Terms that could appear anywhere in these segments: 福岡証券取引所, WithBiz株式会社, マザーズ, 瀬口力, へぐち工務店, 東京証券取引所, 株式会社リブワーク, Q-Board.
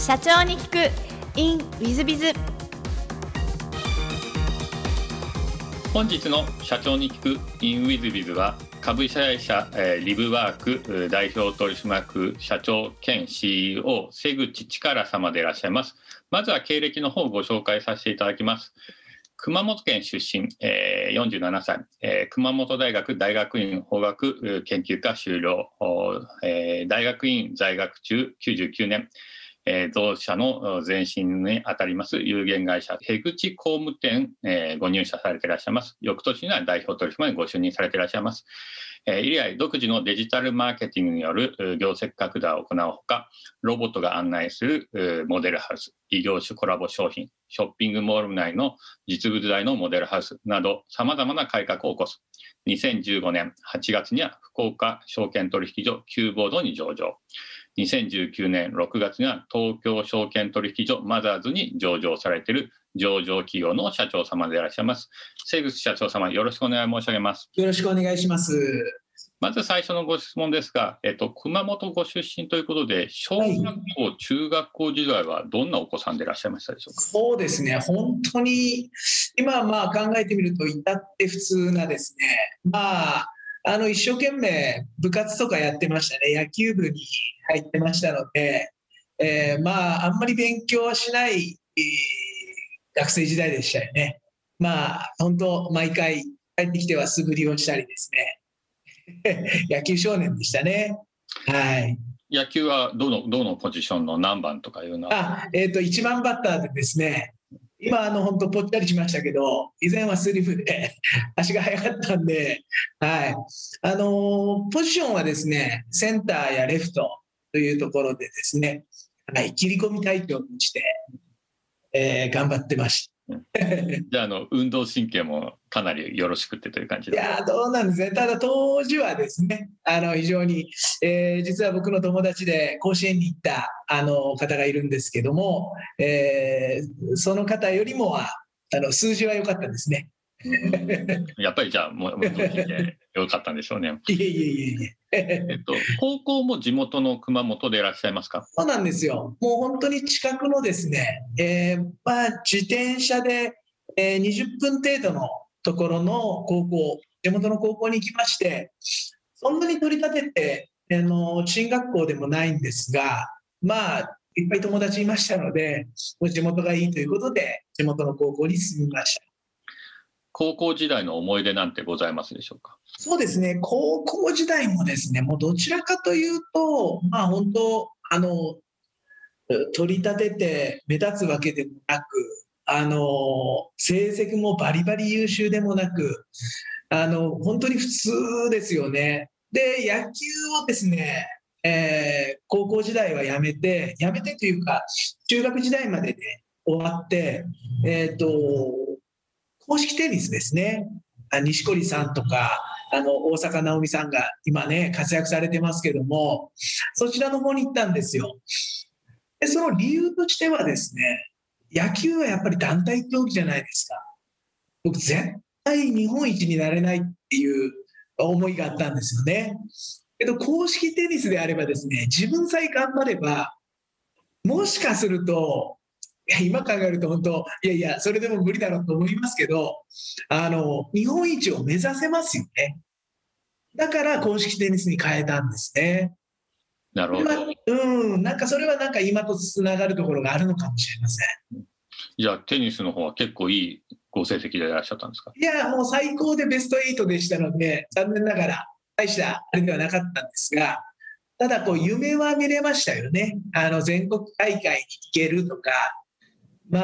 社長に聞く in ウィズビズ。本日の社長に聞く in ウィズビズは、株式会社リブワーク代表取締役社長兼 CEO 瀬口力様でいらっしゃいます。まずは経歴の方をご紹介させていただきます。熊本県出身、47歳、熊本大学大学院法学研究科修了、大学院在学中99年、同社の前身にあたります有限会社へぐち工務店、ご入社されていらっしゃいます。翌年には代表取締役にご就任されていらっしゃいます。以来独自のデジタルマーケティングによる業績拡大を行うほか、ロボットが案内するモデルハウス、異業種コラボ商品、ショッピングモール内の実物大のモデルハウスなど様々な改革を起こす。2015年8月には福岡証券取引所キューボードに上場、2019年6月には東京証券取引所マザーズに上場されている上場企業の社長様でいらっしゃいます。瀬口社長様、よろしくお願い申し上げます。よろしくお願いします。まず最初のご質問ですが、熊本ご出身ということで、小学校、中学校時代はどんなお子さんでいらっしゃいましたでしょうか。そうですね、本当に今考えてみると至って普通なですね、一生懸命部活とかやってましたね。野球部に入ってましたので、あんまり勉強はしない学生時代でしたよね。本当毎回帰ってきては素振りをしたりですね野球少年でしたね。はい。野球はどのポジションの何番とかいうのは、1番バッターでですね、今本当ぽっちゃりしましたけど、以前はスリムで足が速かったんで、はい、ポジションはですね、センターやレフトというところでですね、はい、切り込み隊長として、頑張ってましたじゃあ運動神経もかなりよろしくってという感じで。いや、どうなんですね。ただ当時はですね、非常に、実は僕の友達で甲子園に行った方がいるんですけども、その方よりもは数字は良かったんですねやっぱりじゃあもう良かったんでしょうねいえ高校も地元の熊本でいらっしゃいますか。そうなんですよ。もう本当に近くのですね、自転車で、20分程度のところの高校、地元の高校に行きまして、そんなに取り立てて進学校でもないんですが、いっぱい友達いましたので、もう地元がいいということで地元の高校に進みました。高校時代の思い出なんてございますでしょうか。そうですね、高校時代もですね、もうどちらかというと、本当取り立てて目立つわけでもなく、成績もバリバリ優秀でもなく、本当に普通ですよね。で、野球をですね、高校時代はやめてというか、中学時代までで終わって、公式テニスですね、錦織さんとか大坂なおみさんが今ね活躍されてますけども、そちらの方に行ったんですよ。で、その理由としてはですね、野球はやっぱり団体競技じゃないですか。僕絶対日本一になれないっていう思いがあったんですよね。けど公式テニスであればですね、自分さえ頑張れば、もしかすると今考えると本当、いやそれでも無理だろうと思いますけど、日本一を目指せますよね。だから公式テニスに変えたんですね。なるほど。それは今とつながるところがあるのかもしれません。じゃあテニスの方は結構いいご成績でいらっしゃったんですか。いや、もう最高でベスト8でしたので、残念ながら大したあれではなかったんですが、ただ夢は見れましたよね。全国大会に行けるとか、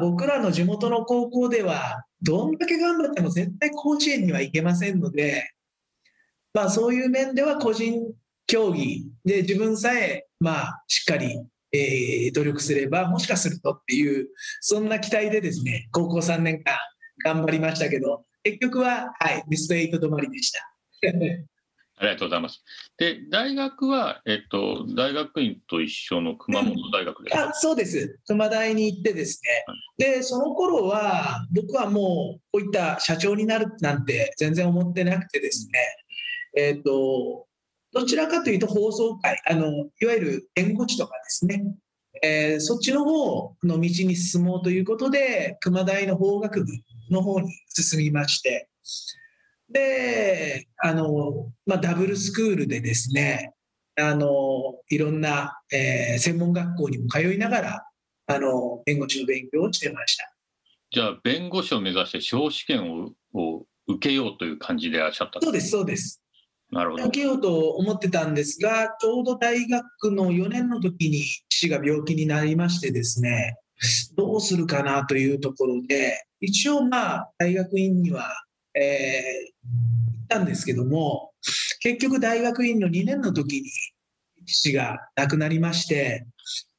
僕らの地元の高校ではどんだけ頑張っても絶対甲子園には行けませんので、そういう面では個人競技で自分さえしっかり努力すれば、もしかするとっていう、そんな期待でですね、高校3年間頑張りましたけど、結局は、はい、ベスト8止まりでしたありがとうございます。で、大学は、大学院と一緒の熊本大学ですか。そうです。熊大に行ってですね。で、その頃は、僕はもう、こういった社長になるなんて全然思ってなくてですね、どちらかというと放送会、いわゆる弁護士とかですね、そっちの方の道に進もうということで熊大の法学部の方に進みまして、でダブルスクールでですね、いろんな、専門学校にも通いながら弁護士の勉強をしてました。じゃあ弁護士を目指して司法試験を受けようという感じでいらっしゃった。そうですそうです。なるほど。受けようと思ってたんですが、ちょうど大学の4年の時に父が病気になりましてですね、どうするかなというところで一応大学院には、行ったんですけども、結局大学院の2年の時に父が亡くなりまして、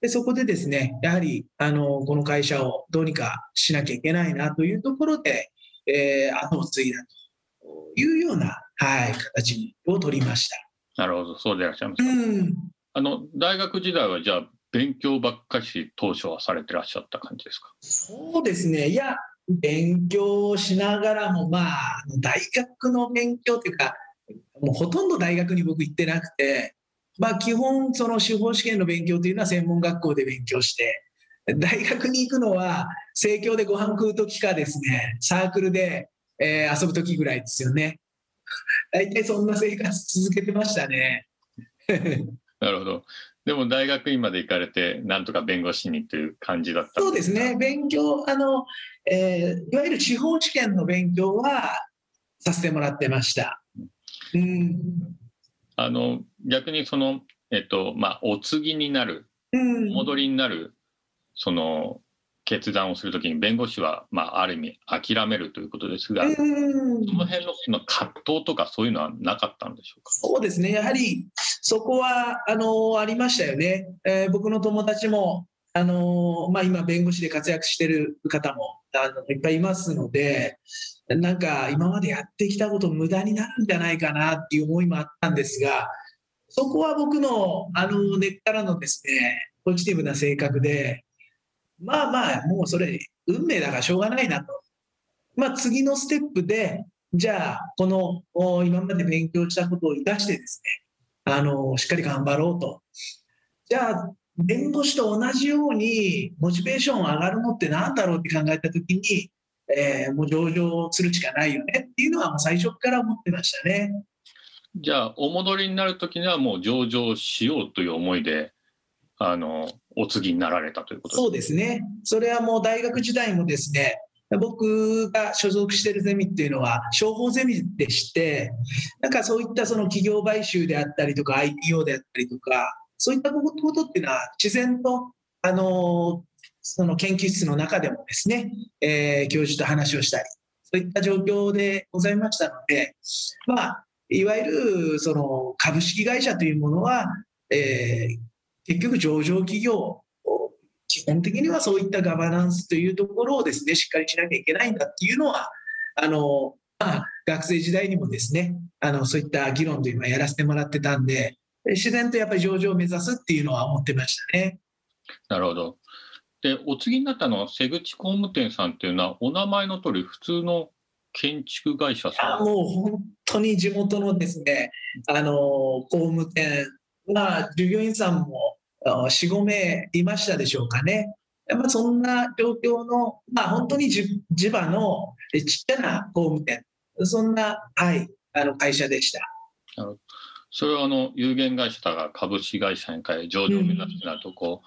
でそこでですね、やはりこの会社をどうにかしなきゃいけないなというところで、後を継いだというような、形を取りました。なるほど、そうでいらっしゃいますか。大学時代はじゃあ勉強ばっかし当初はされてらっしゃった感じですか。そうですね、いや勉強をしながらも大学の勉強というか、もうほとんど大学に僕行ってなくて、基本その司法試験の勉強というのは専門学校で勉強して、大学に行くのは生協でご飯食う時かですね、サークルで、遊ぶ時ぐらいですよね。大体そんな生活続けてましたね。なるほど。でも大学院まで行かれて、なんとか弁護士にという感じだった。そうですね、勉強いわゆる司法試験の勉強はさせてもらってました。逆にその、お継ぎになる、戻りになるその決断をするときに弁護士は、ある意味諦めるということですが、その辺の葛藤とかそういうのはなかったんでしょうか。そうですね、やはりそこはありましたよね。僕の友達も今弁護士で活躍してる方もいっぱいいますので、なんか今までやってきたこと無駄になるんじゃないかなっていう思いもあったんですが、そこは僕の根っからのですね、ポジティブな性格で、もうそれ運命だからしょうがないなと、次のステップでじゃあこの今まで勉強したことを生かしてですね、しっかり頑張ろうと。じゃあ弁護士と同じようにモチベーション上がるのってなんだろうって考えた時に、もう上場するしかないよねっていうのはもう最初から思ってましたね。じゃあお戻りになる時にはもう上場しようという思いでお継ぎになられたということです。そうですね、それはもう大学時代もですね、僕が所属しているゼミっていうのは商法ゼミでして、なんかそういったその企業買収であったりとか IPO であったりとか、そういったことっていうのは自然とその研究室の中でもですね、教授と話をしたり、そういった状況でございましたので、いわゆるその株式会社というものは、結局上場企業、基本的にはそういったガバナンスというところをですね、しっかりしなきゃいけないんだっていうのは学生時代にもですね、そういった議論というのはやらせてもらってたんで、自然とやっぱり上場を目指すっていうのは思ってましたね。なるほど。でお次になったのは瀬口工務店さんっていうのは、お名前の通り普通の建築会社さん。もう本当に地元のですね、工務店、従業員さんも4、5名いましたでしょうかね。そんな状況の、本当に地場のちっちゃな工務店、そんな、会社でした。それは有限会社が株式会社に変え上場を目指すとなると、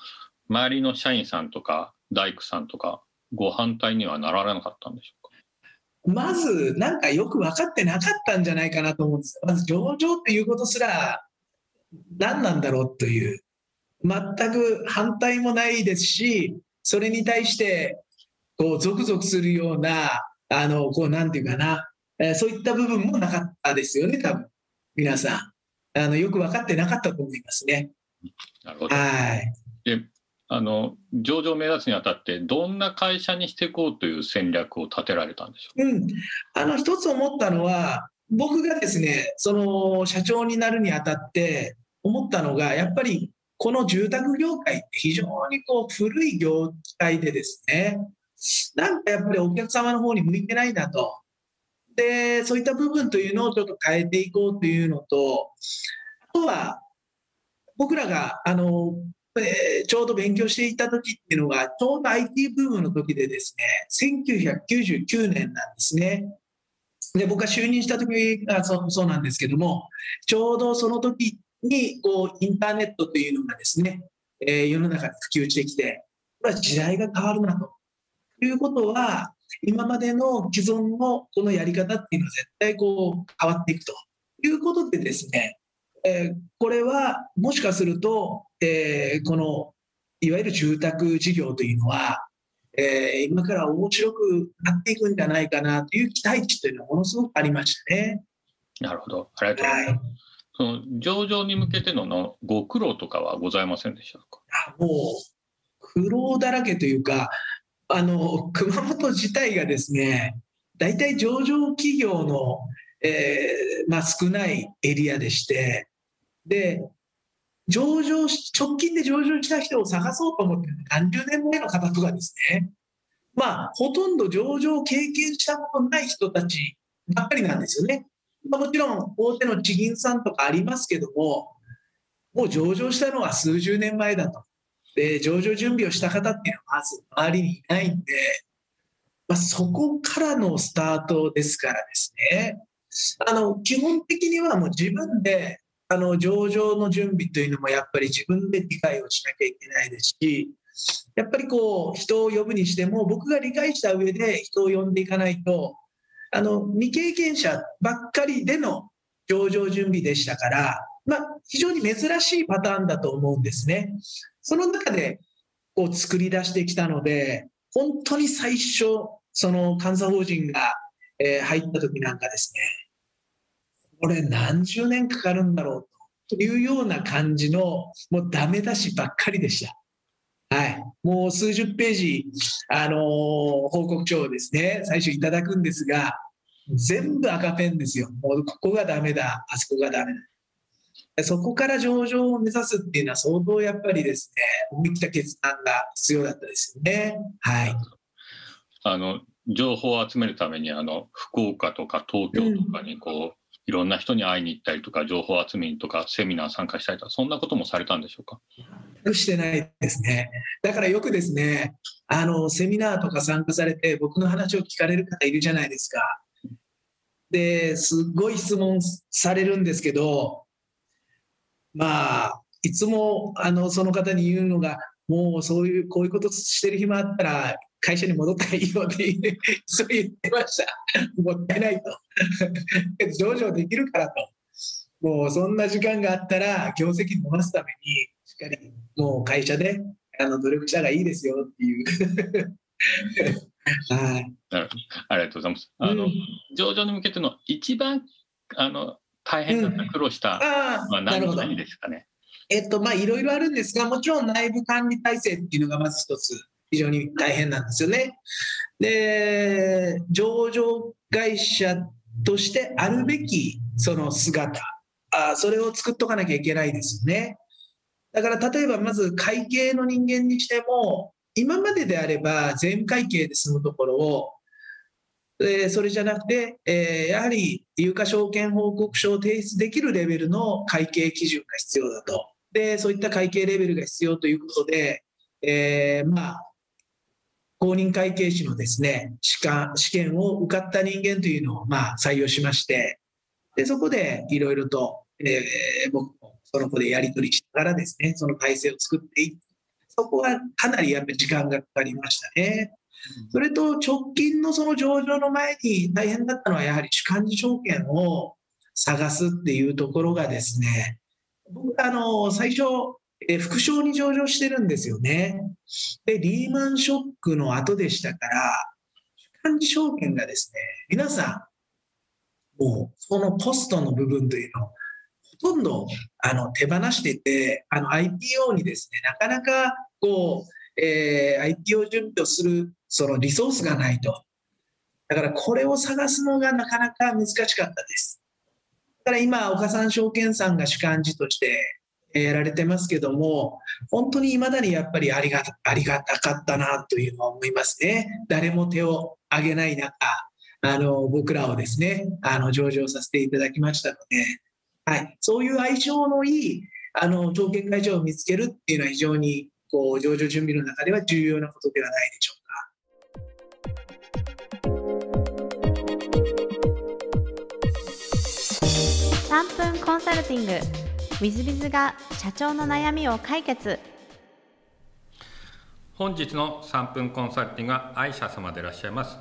周りの社員さんとか大工さんとかご反対にはなられなかったんでしょうか。まずなんかよく分かってなかったんじゃないかなと思うんです。まず上場ということすら何なんだろうという、全く反対もないですし、それに対してゾクゾクするようななんていうかな、そういった部分もなかったですよね。多分皆さんよく分かってなかったと思いますね。なるほど。で上場を目指すにあたって、どんな会社にしていこうという戦略を立てられたんでしょうか。一つ思ったのは、僕がですねその社長になるにあたって思ったのが、やっぱりこの住宅業界って非常に古い業界でですね、なんかやっぱりお客様の方に向いてないなと。でそういった部分というのをちょっと変えていこうというのと、あとは僕らがちょうど勉強していた時っていうのが、ちょうど IT ブームの時でですね、1999年なんですね。で、僕が就任した時がそうなんですけども、ちょうどその時にインターネットというのがですね、世の中に普及してきて、これは時代が変わるなと。ということは、今までの既存のこのやり方っていうのは絶対変わっていくということでですね、これはもしかすると、このいわゆる住宅事業というのは、今から面白くなっていくんじゃないかなという期待値というのはものすごくありましたね。なるほど、ありがとうございます。はい、その上場に向けて のご苦労とかはございませんでしたか？もう苦労だらけというか、熊本自体がですね、大体上場企業の、少ないエリアでして、で直近で上場した人を探そうと思って何十年前の方とかですね、ほとんど上場を経験したことない人たちばっかりなんですよね。もちろん大手の地銀さんとかありますけども、もう上場したのは数十年前だと。で、上場準備をした方っていうのはまず周りにいないんで、そこからのスタートですからですね、基本的にはもう自分で上場の準備というのもやっぱり自分で理解をしなきゃいけないですし、やっぱり人を呼ぶにしても僕が理解した上で人を呼んでいかないと、未経験者ばっかりでの上場準備でしたから、非常に珍しいパターンだと思うんですね。その中で作り出してきたので、本当に最初その監査法人が入った時なんかですね、これ何十年かかるんだろうというような感じのもうダメ出しばっかりでした。はい、もう数十ページ、報告書をですね最初いただくんですが、全部赤ペンですよ。もうここがダメだ、あそこがダメだ。そこから上場を目指すっていうのは相当やっぱりですね、思い切った決断が必要だったですよね。はい、情報を集めるために福岡とか東京とかにいろんな人に会いに行ったりとか、情報集めとかセミナー参加したりとか、そんなこともされたんでしょうか？してないですね。だからよくですね、セミナーとか参加されて僕の話を聞かれる方いるじゃないですか。ですごい質問されるんですけど、いつもその方に言うのが、もうこういうことしてる暇あったら会社に戻ったらいいよってそう言ってました。もったいないと上場できるからと、もうそんな時間があったら業績伸ばすためにしっかりもう会社で努力したらいいですよっていうはい、ありがとうございます。上場に向けての一番大変だった、苦労した、何ですかね。いろいろあるんですが、もちろん内部管理体制っていうのがまず一つ非常に大変なんですよね。で、上場会社としてあるべきその姿、それを作っとかなきゃいけないですよね。だから例えばまず会計の人間にしても、今までであれば税務会計で済むところを、それじゃなくて、やはり有価証券報告書を提出できるレベルの会計基準が必要だと。で、そういった会計レベルが必要ということで、公認会計士のですね、試験を受かった人間というのを採用しまして、でそこでいろいろと、僕もその子でやり取りしながらですね、その体制を作っていって、そこはかなりやっぱり時間がかかりましたね。それと直近のその上場の前に大変だったのは、やはり主幹事証券を探すっていうところがですね、僕最初副賞に上場してるんですよね。でリーマンショックの後でしたから、主幹事証券がですね、皆さんもうそのコストの部分というのをほとんど手放してて、IPO にですね、なかなかIPO 準備をするそのリソースがないと。だからこれを探すのがなかなか難しかったです。だから今岡三証券さんが主幹事としてやられてますけども、本当にいまだにやっぱりありがたかったなというのは思いますね。誰も手を挙げない中、僕らをですね、上場させていただきましたので、はい、そういう相性のいい条件会社を見つけるっていうのは非常にこう上場準備の中では重要なことではないでしょうか。3分コンサルティング WithBiz が社長の悩みを解決。本日の3分コンサルティングは愛社様でいらっしゃいます。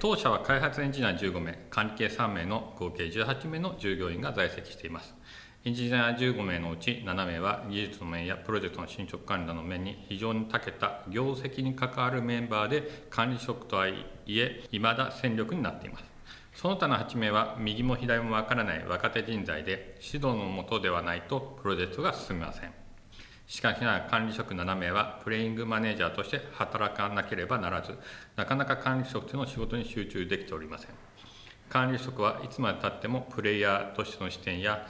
当社は開発エンジニア15名、管理系3名の合計18名の従業員が在籍しています。エンジニア15名のうち7名は技術の面やプロジェクトの進捗管理などの面に非常に長けた業績に関わるメンバーで、管理職とはいえ未だ戦力になっています。その他の8名は右も左もわからない若手人材で、指導の下ではないとプロジェクトが進みません。しかしながら管理職7名はプレイングマネージャーとして働かなければならず、なかなか管理職との仕事に集中できておりません。管理職はいつまでたってもプレイヤーとしての視点や、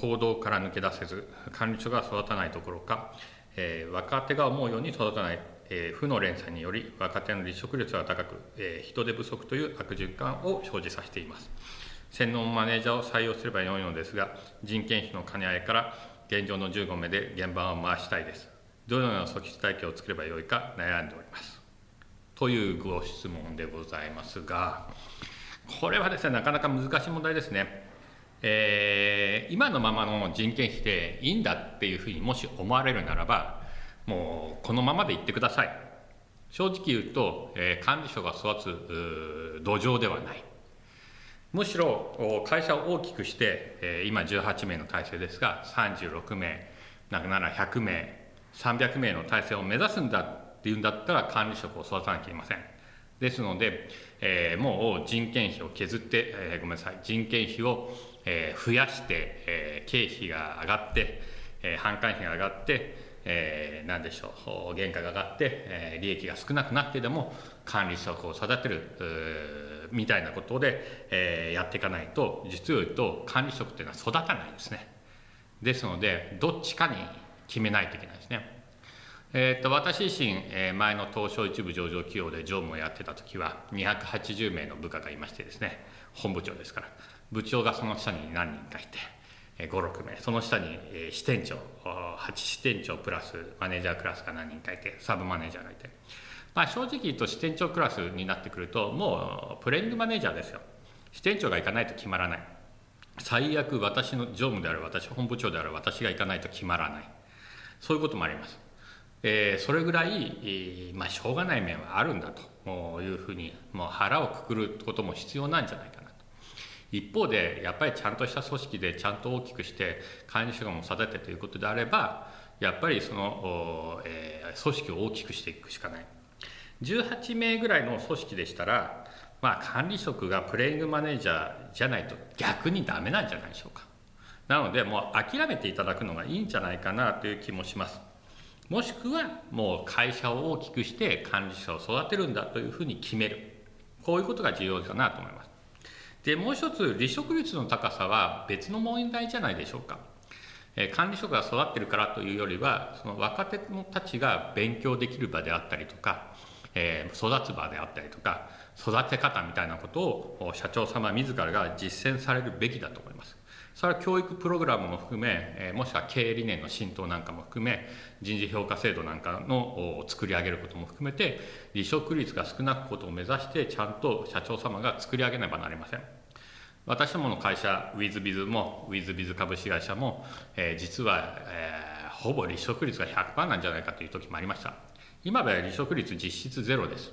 行動から抜け出せず、管理職が育たないどころか、若手が思うように育たない、負の連鎖により若手の離職率が高く、人手不足という悪循環を生じさせています。専門マネージャーを採用すればよいのですが、人件費の兼ね合いから現状の15名で現場を回したいです。どのような組織体系を作ればよいか悩んでおります。というご質問でございますが、これはですね、なかなか難しい問題ですね。今のままの人件費でいいんだっていうふうにもし思われるならば、もうこのままでいってください。正直言うと、管理職が育つ土壌ではない。むしろ会社を大きくして、今18名の体制ですが、36名、なんなら100名、300名の体制を目指すんだっていうんだったら、管理職を育たなきゃいけません。ですので、もう人件費を削って、ごめんなさい、人件費を増やして、経費が上がって、販管費が上がって、何でしょう、原価が上がって、利益が少なくなってでも管理職を育てる。みたいなことで、やっていかないと、実を言うと管理職っていうのは育たないですね。ですのでどっちかに決めないといけないですね。私自身、前の東証一部上場企業で常務をやってた時は280名の部下がいましてですね、本部長ですから、部長がその下に何人かいて、5、6名、その下に支店長、8支店長プラスマネージャークラスが何人かいて、サブマネージャーがいて、正直言うと支店長クラスになってくるともうプレイングマネージャーですよ。支店長が行かないと決まらない。最悪私の常務である私、本部長である私が行かないと決まらない。そういうこともあります。それぐらい、しょうがない面はあるんだというふうに、もう腹をくくることも必要なんじゃないかなと。一方でやっぱりちゃんとした組織でちゃんと大きくして管理職も育ててということであれば、やっぱりその、組織を大きくしていくしかない。18名ぐらいの組織でしたら、管理職がプレイングマネージャーじゃないと逆にダメなんじゃないでしょうか。なのでもう諦めていただくのがいいんじゃないかなという気もします。もしくはもう会社を大きくして管理者を育てるんだというふうに決める、こういうことが重要かなと思います。でもう一つ、離職率の高さは別の問題じゃないでしょうか。管理職が育ってるからというよりは、その若手たちが勉強できる場であったりとか、育つ場であったりとか、育て方みたいなことを社長様自らが実践されるべきだと思います。それは教育プログラムも含め、もしくは経営理念の浸透なんかも含め、人事評価制度なんかの作り上げることも含めて、離職率が少なくことを目指してちゃんと社長様が作り上げねばなりません。私どもの会社 WithBiz も WithBiz 株式会社も、実は、ほぼ離職率が 100% なんじゃないかという時もありました。今は離職率実質ゼロです。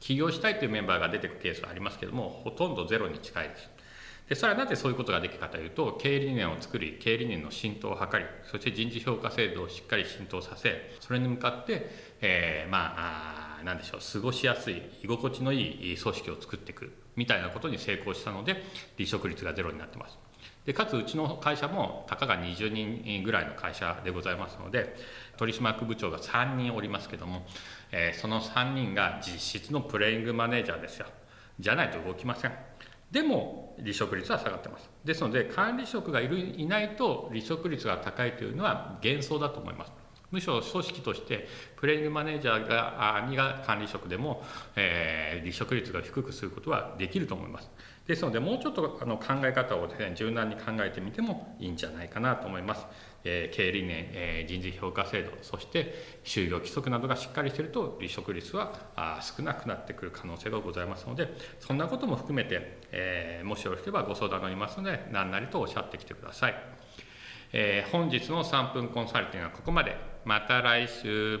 起業したいというメンバーが出てくるケースはありますけども、ほとんどゼロに近いです。で、それはなぜそういうことができるかというと、経営理念を作り、経営理念の浸透を図り、そして人事評価制度をしっかり浸透させ、それに向かって、なんでしょう、過ごしやすい、居心地のいい組織を作っていくみたいなことに成功したので、離職率がゼロになってます。でかつうちの会社もたかが20人ぐらいの会社でございますので、取締役部長が3人おりますけども、その3人が実質のプレイングマネージャーですよ。じゃないと動きません。でも離職率は下がってます。ですので管理職がいないと離職率が高いというのは幻想だと思います。むしろ組織としてプレイングマネージャーが管理職でも、離職率が低くすることはできると思います。ですので、もうちょっと考え方をですね、柔軟に考えてみてもいいんじゃないかなと思います。経営理念、人事評価制度、そして就業規則などがしっかりしていると離職率は少なくなってくる可能性がございますので、そんなことも含めて、もしよろしければご相談がありますので、何なりとおっしゃってきてください。本日の3分コンサルティングはここまで。また来週。